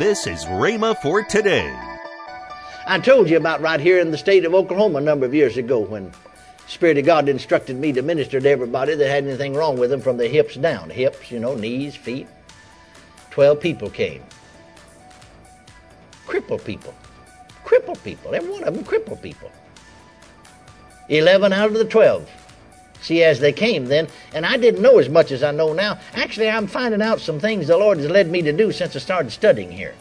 This is Rhema for Today. I told you about right here in the state of Oklahoma a number of years ago when the Spirit of God instructed me to minister to everybody that had anything wrong with them from the hips down. Hips, knees, feet. 12 people came. Crippled people. Every one of them crippled people. 11 out of the 12. See, as they came then, and I didn't know as much as I know now. Actually, I'm finding out some things the Lord has led me to do since I started studying here.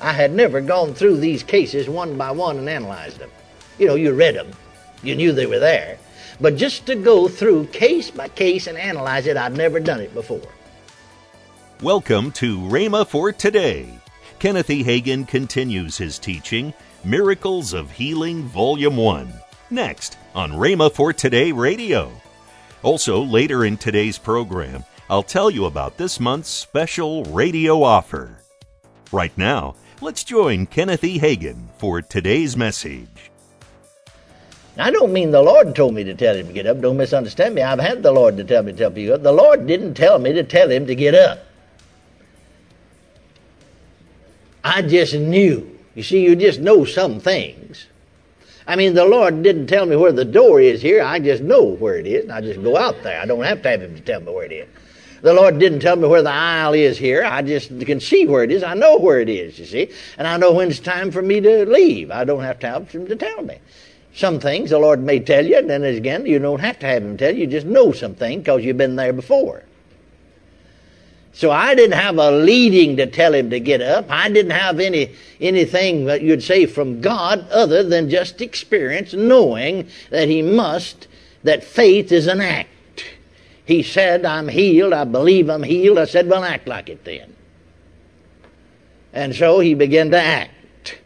I had never gone through these cases one by one and analyzed them. You read them. You knew they were there. But just to go through case by case and analyze it, I'd never done it before. Welcome to Rhema for Today. Kenneth E. Hagin continues his teaching, Miracles of Healing, Volume 1. Next on Rhema for Today Radio. Also, later in today's program, I'll tell you about this month's special radio offer. Right now, let's join Kenneth E. Hagin for today's message. I don't mean the Lord told me to tell him to get up. Don't misunderstand me. I've had the Lord to tell me to tell you up. The Lord didn't tell me to tell him to get up. I just knew. You see, you just know some things. I mean, the Lord didn't tell me where the door is here. I just know where it is, and I just go out there. I don't have to have him to tell me where it is. The Lord didn't tell me where the aisle is here. I just can see where it is. I know where it is, you see. And I know when it's time for me to leave. I don't have to have him to tell me. Some things the Lord may tell you, and then again, you don't have to have him tell you. You just know something because you've been there before. So I didn't have a leading to tell him to get up. I didn't have anything that you'd say from God other than just experience, knowing that that faith is an act. He said, I'm healed. I believe I'm healed. I said, well, act like it then. And so he began to act.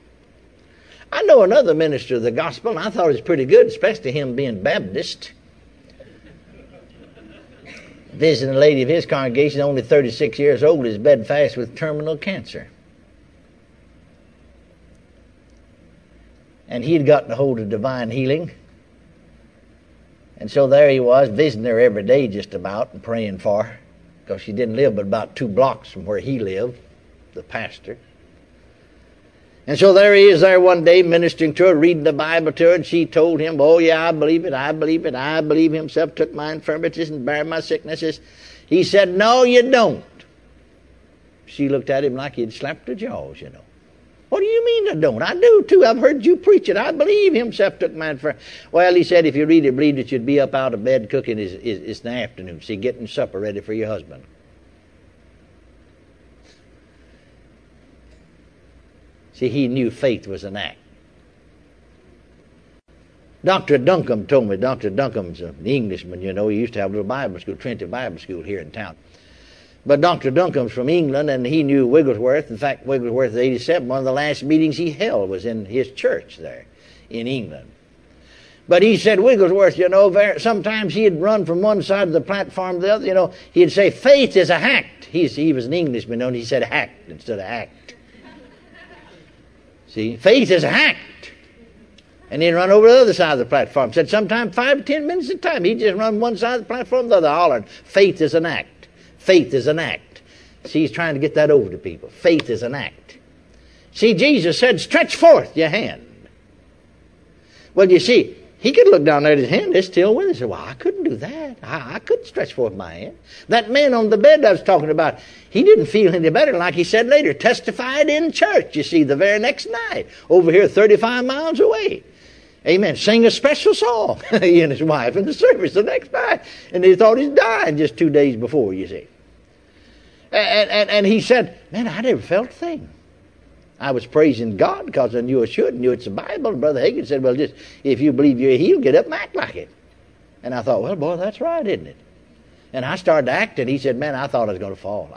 I know another minister of the gospel, and I thought it was pretty good, especially him being Baptist. Visiting a lady of his congregation, only 36 years old, is bedfast with terminal cancer. And he'd gotten a hold of divine healing. And so there he was, visiting her every day just about and praying for her, because she didn't live but about 2 blocks from where he lived, the pastor. And so there he is there one day ministering to her, reading the Bible to her, and she told him, oh yeah, I believe it, I believe himself took my infirmities and bare my sicknesses. He said, no, you don't. She looked at him like he'd slapped her jaws, What do you mean I don't? I do too. I've heard you preach it. I believe himself took my infirmities. Well, he said, if you really believed it, you'd be up out of bed cooking it's in the afternoon, see, getting supper ready for your husband. See, he knew faith was an act. Dr. Duncombe told me, Dr. Duncombe's an Englishman, he used to have a little Bible school, Trinity Bible School here in town. But Dr. Duncombe's from England, and he knew Wigglesworth. In fact, Wigglesworth at 87, one of the last meetings he held was in his church there in England. But he said, Wigglesworth, sometimes he'd run from one side of the platform to the other, he'd say, faith is a hact. He was an Englishman, and he said hact instead of act. See, faith is a hact. And he'd run over to the other side of the platform. Said sometimes 5 to 10 minutes at a time. He'd just run one side of the platform to the other, hollering, faith is an act. Faith is an act. See, he's trying to get that over to people. Faith is an act. See, Jesus said, stretch forth your hand. Well, you see, he could look down there at his hand. It's still with him. He said, well, I couldn't do that. I couldn't stretch forth my hand. That man on the bed I was talking about, he didn't feel any better. Like he said later, testified in church, you see, the very next night, over here 35 miles away. Amen. Sing a special song, he and his wife, in the service the next night. And they thought he's dying just 2 days before, you see. And he said, man, I never felt a thing. I was praising God because I knew I should, knew it's the Bible. And Brother Hagin said, well, just if you believe you're healed, get up and act like it. And I thought, well, boy, that's right, isn't it? And I started to act, and he said, man, I thought I was going to fall.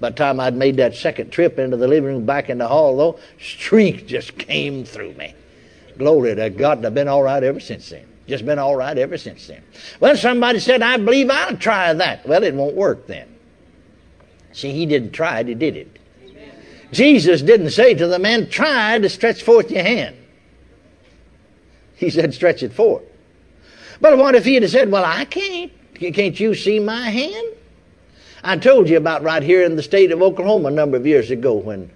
By the time I'd made that second trip into the living room, back in the hall, though, streak just came through me. Glory to God, and I've been all right ever since then. Just been all right ever since then. Well, somebody said, I believe I'll try that. Well, it won't work then. See, he didn't try it, he did it. Amen. Jesus didn't say to the man, try to stretch forth your hand. He said, stretch it forth. But what if he had said, well, I can't. Can't you see my hand? I told you about right here in the state of Oklahoma a number of years ago when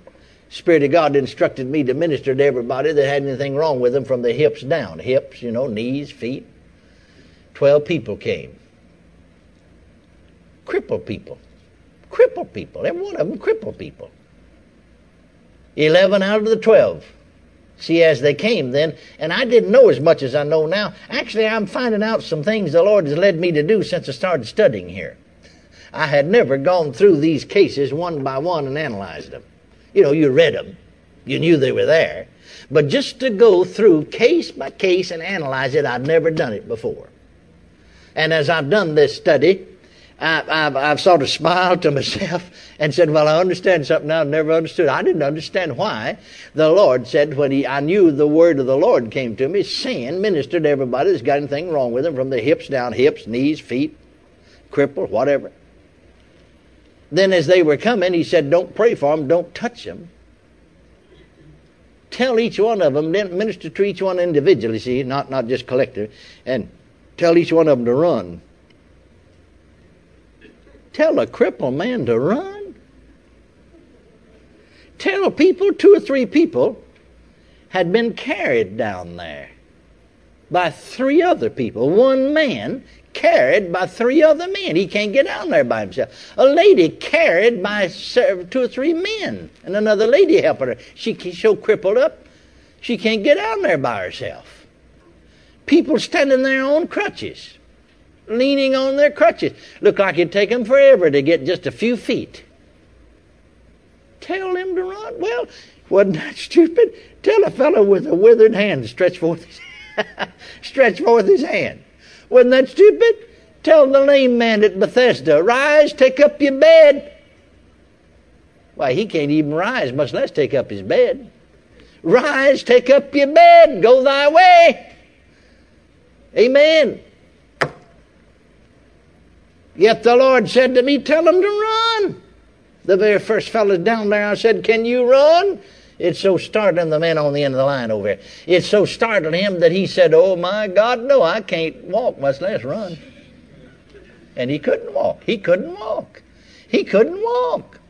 Spirit of God instructed me to minister to everybody that had anything wrong with them from the hips down. Hips, you know, knees, feet. 12 people came. Crippled people. Crippled people. Every one of them crippled people. 11 out of the 12. See, as they came then, and I didn't know as much as I know now. Actually, I'm finding out some things the Lord has led me to do since I started studying here. I had never gone through these cases one by one and analyzed them. You know, you read them. You knew they were there. But just to go through case by case and analyze it, I'd never done it before. And as I've done this study, I've sort of smiled to myself and said, well, I understand something I never understood. I didn't understand why the Lord said when I knew the word of the Lord came to me, saying, minister to everybody that's got anything wrong with them from the hips down, hips, knees, feet, cripple, whatever. Then as they were coming, he said, don't pray for them, don't touch them. Tell each one of them, then minister to each one individually, see, not just collectively, and tell each one of them to run. Tell a crippled man to run? Tell people, 2 or 3 people had been carried down there by 3 other people. One man carried by 3 other men. He can't get down there by himself. A lady carried by 2 or 3 men, and another lady helping her. She's so crippled up, she can't get down there by herself. People standing there on crutches, leaning on their crutches. Looked like it'd take them forever to get just a few feet. Tell them to run. Well, wasn't that stupid? Tell a fellow with a withered hand to stretch forth his hand. Wasn't that stupid? Tell the lame man at Bethesda, rise, take up your bed. Why, he can't even rise, much less take up his bed. Rise, take up your bed, go thy way. Amen. Yet the Lord said to me, tell them to run. The very first fellow down there, I said, can you run? It's so startling, the man on the end of the line over here. It's so startled him that he said, oh my God, no, I can't walk, much less run. And he couldn't walk. He couldn't walk. He couldn't walk.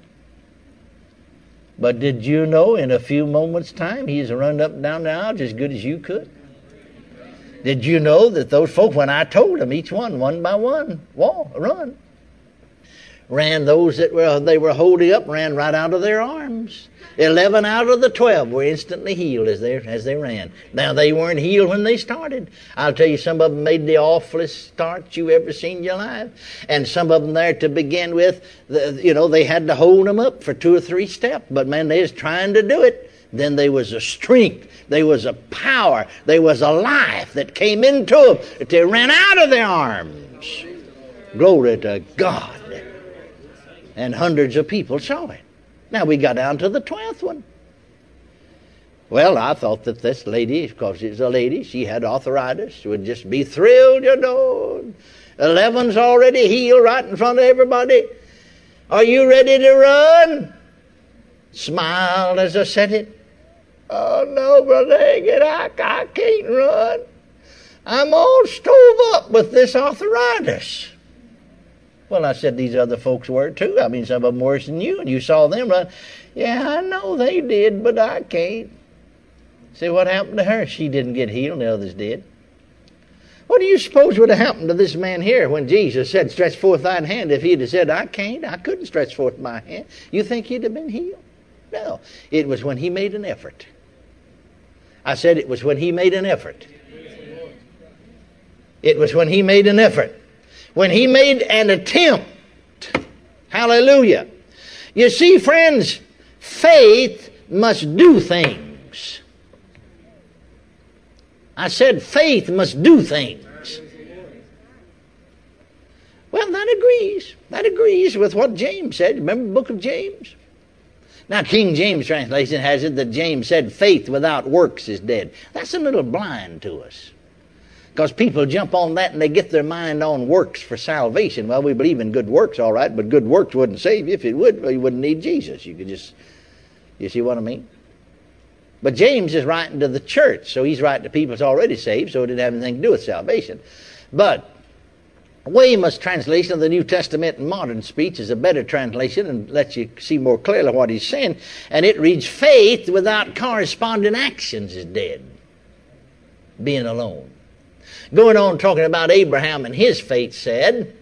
But did you know in a few moments' time, he's run up and down the aisle just as good as you could? Did you know that those folk, when I told them, each one by one, run. Ran those that they were holding up, ran right out of their arms. 11 out of the 12 were instantly healed as they ran. Now, they weren't healed when they started. I'll tell you, some of them made the awfulest start you ever seen in your life. And some of them there to begin with, they had to hold them up for 2 or 3 steps. But, man, they was trying to do it. Then there was a strength, there was a power, there was a life that came into them that they ran out of their arms. Glory to God. And hundreds of people saw it. Now we got down to the 12th one. Well, I thought that this lady, because it's a lady, she had arthritis, would just be thrilled, you know. 11's already healed right in front of everybody. Are you ready to run? Smiled as I said it. Oh, no, Brother Hagin, I can't run. I'm all stove up with this arthritis. Well, I said these other folks were too. I mean, some of them worse than you, and you saw them run. Yeah, I know they did, but I can't. See, what happened to her? She didn't get healed, the others did. What do you suppose would have happened to this man here when Jesus said, stretch forth thine hand? If he'd have said, I can't, I couldn't stretch forth my hand, you think he'd have been healed? No, it was when he made an effort. I said it was when he made an effort. It was when he made an effort. When he made an attempt. Hallelujah. You see, friends, faith must do things. I said faith must do things. Well, that agrees. That agrees with what James said. Remember the book of James? Now, King James translation has it that James said, faith without works is dead. That's a little blind to us. Because people jump on that and they get their mind on works for salvation. Well, we believe in good works, all right, but good works wouldn't save you. If it would, well, you wouldn't need Jesus. You see what I mean? But James is writing to the church, so he's writing to people that's already saved, so it didn't have anything to do with salvation. But Weymouth's translation of the New Testament in modern speech is a better translation and lets you see more clearly what he's saying. And it reads, faith without corresponding actions is dead, being alone. Going on talking about Abraham and his faith, said,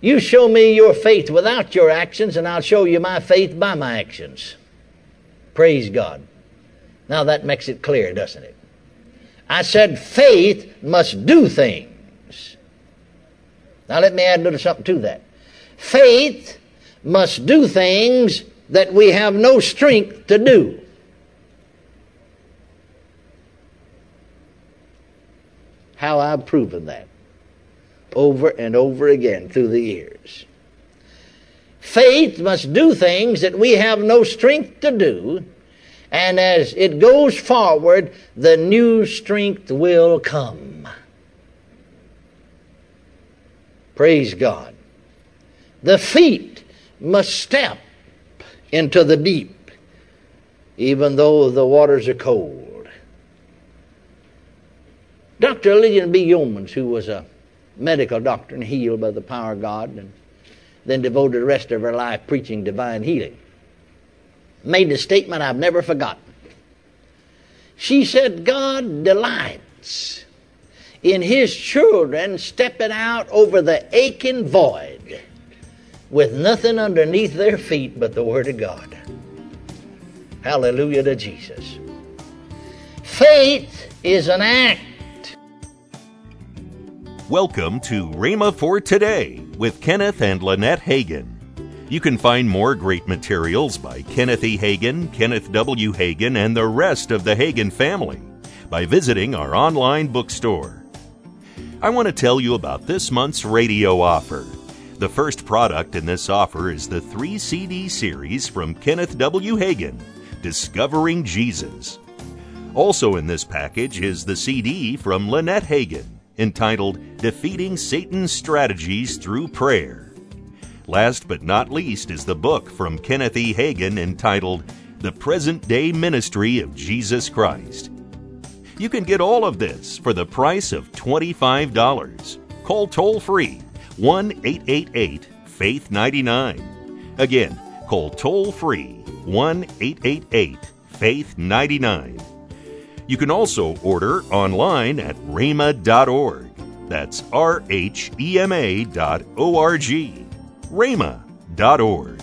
you show me your faith without your actions, and I'll show you my faith by my actions. Praise God. Now that makes it clear, doesn't it? I said faith must do things. Now let me add a little something to that. Faith must do things that we have no strength to do. How I've proven that over and over again through the years. Faith must do things that we have no strength to do, and as it goes forward, the new strength will come. Praise God. The feet must step into the deep, even though the waters are cold. Dr. Lillian B. Yeomans, who was a medical doctor and healed by the power of God, and then devoted the rest of her life preaching divine healing, made a statement I've never forgotten. She said, God delights in His children stepping out over the aching void with nothing underneath their feet but the Word of God. Hallelujah to Jesus. Faith is an act. Welcome to Rhema for Today with Kenneth and Lynette Hagin. You can find more great materials by Kenneth E. Hagin, Kenneth W. Hagin, and the rest of the Hagin family by visiting our online bookstore. I want to tell you about this month's radio offer. The first product in this offer is the 3-CD series from Kenneth W. Hagin, Discovering Jesus. Also in this package is the CD from Lynette Hagin, entitled Defeating Satan's Strategies Through Prayer. Last but not least is the book from Kenneth E. Hagin entitled The Present Day Ministry of Jesus Christ. You can get all of this for the price of $25. Call toll-free 1-888-FAITH-99. Again, call toll-free 1-888-FAITH-99. You can also order online at rhema.org. That's rhema.org, rhema.org.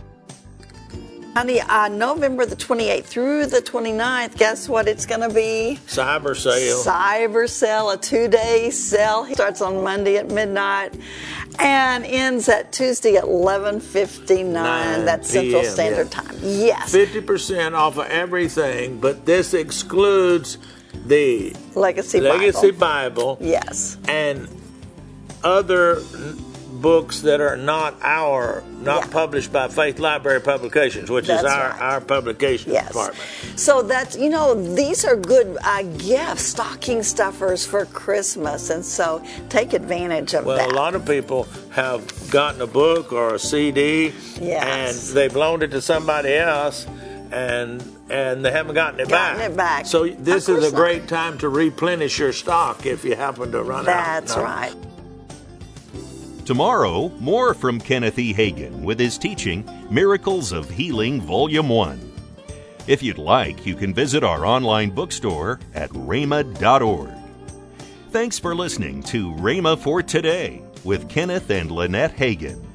Honey, on November the 28th through the 29th, guess what it's going to be? Cyber sale. Cyber sale, a 2-day sale. It starts on Monday at midnight and ends at Tuesday at 11:59. That's Central Standard Time. Yes. 50% off of everything, but this excludes the Legacy Bible. Yes. And other books that are not published by Faith Library Publications, which that's is our publication department. So that's, these are good gifts, stocking stuffers for Christmas, and so take advantage of that. Well, a lot of people have gotten a book or a CD, and they've loaned it to somebody else, and they haven't gotten it back. So this is a great time to replenish your stock if you happen to run out. That's right. Tomorrow, more from Kenneth E. Hagin with his teaching, Miracles of Healing, Volume 1. If you'd like, you can visit our online bookstore at rhema.org. Thanks for listening to Rhema for Today with Kenneth and Lynette Hagin.